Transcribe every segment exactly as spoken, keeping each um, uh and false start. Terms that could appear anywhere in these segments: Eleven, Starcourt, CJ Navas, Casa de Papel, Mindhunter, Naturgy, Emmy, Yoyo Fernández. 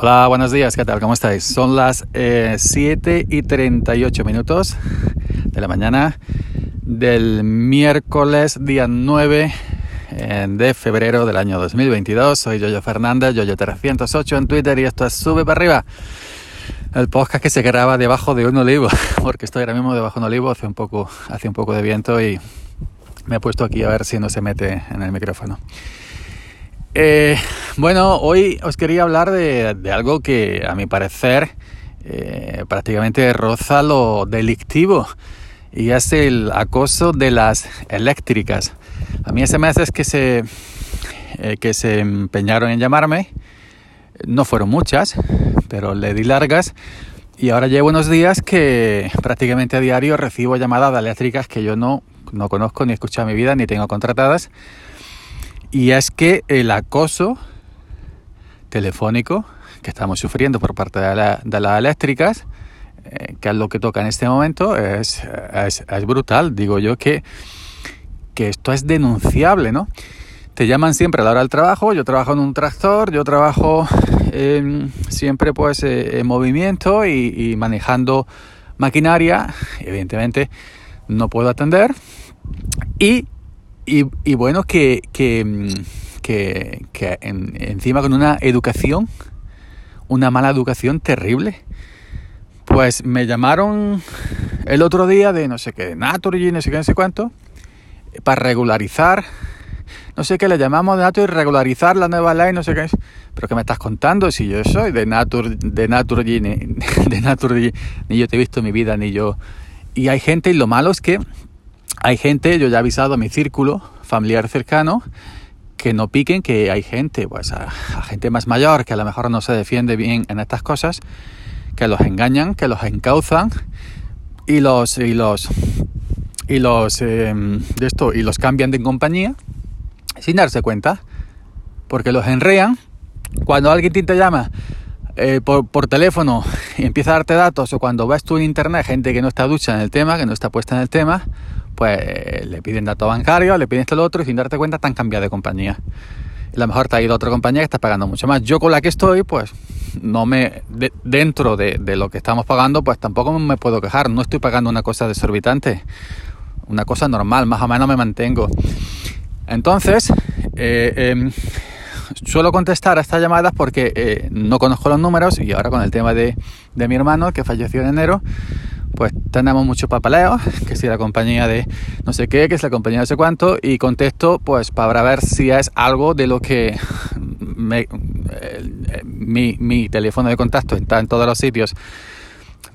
Hola, buenos días, ¿qué tal? ¿Cómo estáis? Son las eh, siete y treinta y ocho minutos de la mañana del miércoles, día nueve eh, de febrero del año dos mil veintidós. Soy Yoyo Fernández, Yoyo trescientos ocho en Twitter, y esto es Sube para Arriba, el podcast que se graba debajo de un olivo, porque estoy ahora mismo debajo de un olivo, hace un poco, hace un poco de viento y me he puesto aquí a ver si no se mete en el micrófono. Eh, bueno, hoy os quería hablar de, de algo que a mi parecer eh, prácticamente roza lo delictivo, y es el acoso de las eléctricas. A mí hace meses que se, eh, que se empeñaron en llamarme, no fueron muchas, pero le di largas, y ahora llevo unos días que prácticamente a diario recibo llamadas de eléctricas que yo no, no conozco ni he escuchado en mi vida ni tengo contratadas. Y es que el acoso telefónico que estamos sufriendo por parte de, la, de las eléctricas, eh, que es lo que toca en este momento, es, es, es brutal. Digo yo que, que esto es denunciable, ¿no? Te llaman siempre a la hora del trabajo. Yo trabajo en un tractor, yo trabajo eh, siempre pues eh, en movimiento y, y manejando maquinaria. Evidentemente no puedo atender. Y... Y, y bueno, que, que, que, que en, encima con una educación, una mala educación terrible. Pues me llamaron el otro día de no sé qué, de Naturgy, no sé qué, no sé cuánto, para regularizar, no sé qué, le llamamos de Naturgy, regularizar la nueva ley, no sé qué. Pero ¿qué me estás contando? Si yo soy de Naturgy, de Naturgy, ni, de Naturgy, ni yo te he visto en mi vida, ni yo. Y hay gente, y lo malo es que hay gente, yo ya he avisado a mi círculo familiar cercano, que no piquen, que hay gente, pues a, a gente más mayor que a lo mejor no se defiende bien en estas cosas, que los engañan, que los encauzan y los y los y los eh, de esto y los cambian de compañía sin darse cuenta, porque los enrean. Cuando alguien te llama Eh, por, por teléfono y empieza a darte datos, o cuando vas tú en internet, gente que no está ducha en el tema, que no está puesta en el tema, pues eh, le piden datos bancarios, le piden esto y lo otro, y sin darte cuenta te han cambiado de compañía. Y a lo mejor te ha ido a otra compañía que estás pagando mucho más. Yo con la que estoy, pues no me de, dentro de, de lo que estamos pagando, pues tampoco me puedo quejar. No estoy pagando una cosa desorbitante, una cosa normal, más o menos me mantengo. Entonces, eh, eh, suelo contestar a estas llamadas porque eh, no conozco los números, y ahora con el tema de, de mi hermano que falleció en enero, pues tenemos muchos papeleos, que si la compañía de no sé qué, que es la compañía de no sé cuánto, y contesto pues para ver si es algo de lo que me, eh, mi, mi teléfono de contacto está en todos los sitios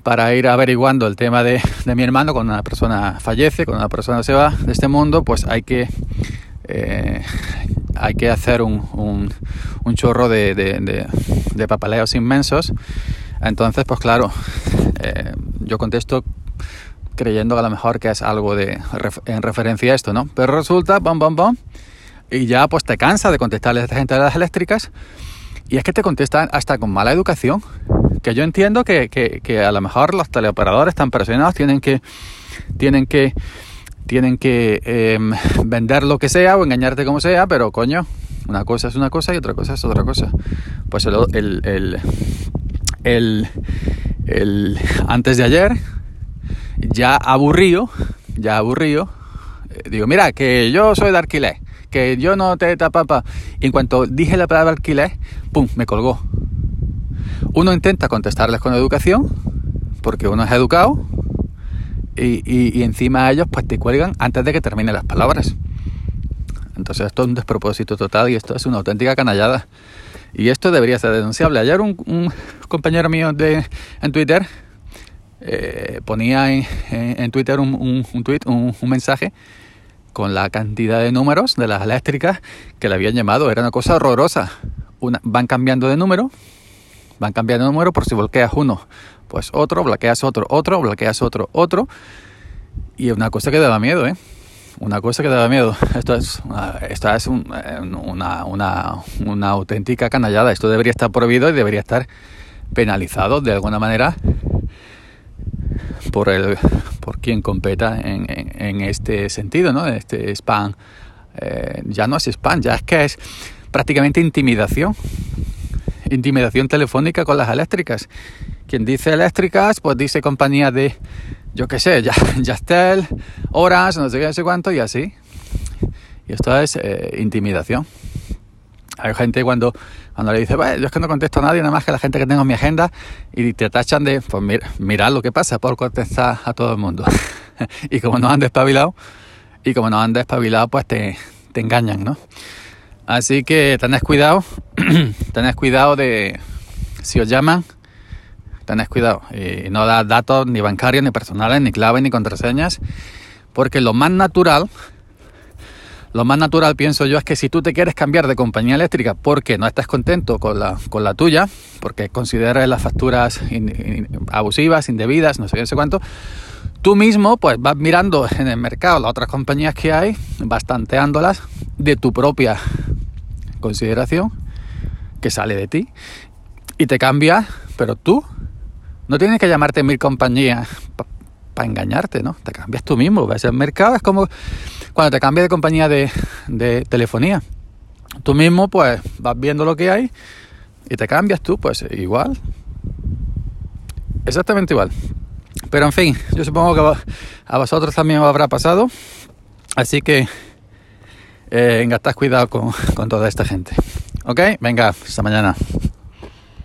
para ir averiguando el tema de, de mi hermano. Cuando una persona fallece, cuando una persona se va de este mundo, pues hay que... Eh, hay que hacer un, un, un chorro de, de, de, de papeleos inmensos. Entonces, pues claro, eh, yo contesto creyendo que a lo mejor que es algo de en referencia a esto, ¿no? Pero resulta, bom, bom, bom, y ya pues te cansa de contestarle a esta gente de las eléctricas, y es que te contestan hasta con mala educación, que yo entiendo que, que, que a lo mejor los teleoperadores tan presionados tienen que... tienen que Tienen que eh, vender lo que sea o engañarte como sea, pero coño, una cosa es una cosa y otra cosa es otra cosa. Pues el, el, el, el, el antes de ayer, ya aburrido, ya aburrido, eh, digo, mira, que yo soy de alquiler, que yo no te tapapa. Y en cuanto dije la palabra alquiler, pum, me colgó. Uno intenta contestarles con educación, porque uno es educado. Y, y, y encima ellos pues te cuelgan antes de que terminen las palabras. Entonces esto es un despropósito total, y esto es una auténtica canallada, y esto debería ser denunciable. Ayer un, un compañero mío de, en Twitter eh, ponía en, en Twitter un, un, un tweet, un, un mensaje con la cantidad de números de las eléctricas que le habían llamado. Era una cosa horrorosa. Una, van cambiando de número van cambiando de número por si bloqueas uno, pues otro, bloqueas otro, otro, bloqueas otro, otro. Y una cosa que daba miedo, ¿eh? Una cosa que daba miedo. Esto es, esto es un, una, una, una auténtica canallada. Esto debería estar prohibido y debería estar penalizado de alguna manera por el por quien competa en, en, en este sentido, ¿no? Este spam. Eh, ya no es spam, ya es que es prácticamente intimidación. intimidación telefónica con las eléctricas. Quien dice eléctricas, pues dice compañía de, yo qué sé, Yastel, Horas, no sé qué, no sé cuánto, y así. Y esto es eh, intimidación. Hay gente cuando, cuando le dice, yo es que no contesto a nadie, nada más que la gente que tengo en mi agenda, y te tachan de, pues mira, mirad lo que pasa por contestar a todo el mundo. Y como no han despabilado, y como no han despabilado, pues te, te engañan, ¿no? Así que tenés cuidado, tenés cuidado de si os llaman, tenés cuidado. Y no das datos ni bancarios, ni personales, ni claves, ni contraseñas, porque lo más natural... Lo más natural, pienso yo, es que si tú te quieres cambiar de compañía eléctrica porque no estás contento con la, con la tuya, porque consideras las facturas in, in, abusivas, indebidas, no sé, no sé cuánto, tú mismo pues vas mirando en el mercado las otras compañías que hay, vas tanteándolas de tu propia consideración, que sale de ti, y te cambias, pero tú no tienes que llamarte mil compañías para pa engañarte, ¿no? Te cambias tú mismo, ves el mercado, es como... Cuando te cambias de compañía de, de telefonía, tú mismo pues vas viendo lo que hay y te cambias tú, pues igual, exactamente igual. Pero en fin, yo supongo que a vosotros también os habrá pasado, así que eh, engastad cuidado con, con toda esta gente. ¿Ok? Venga, hasta mañana.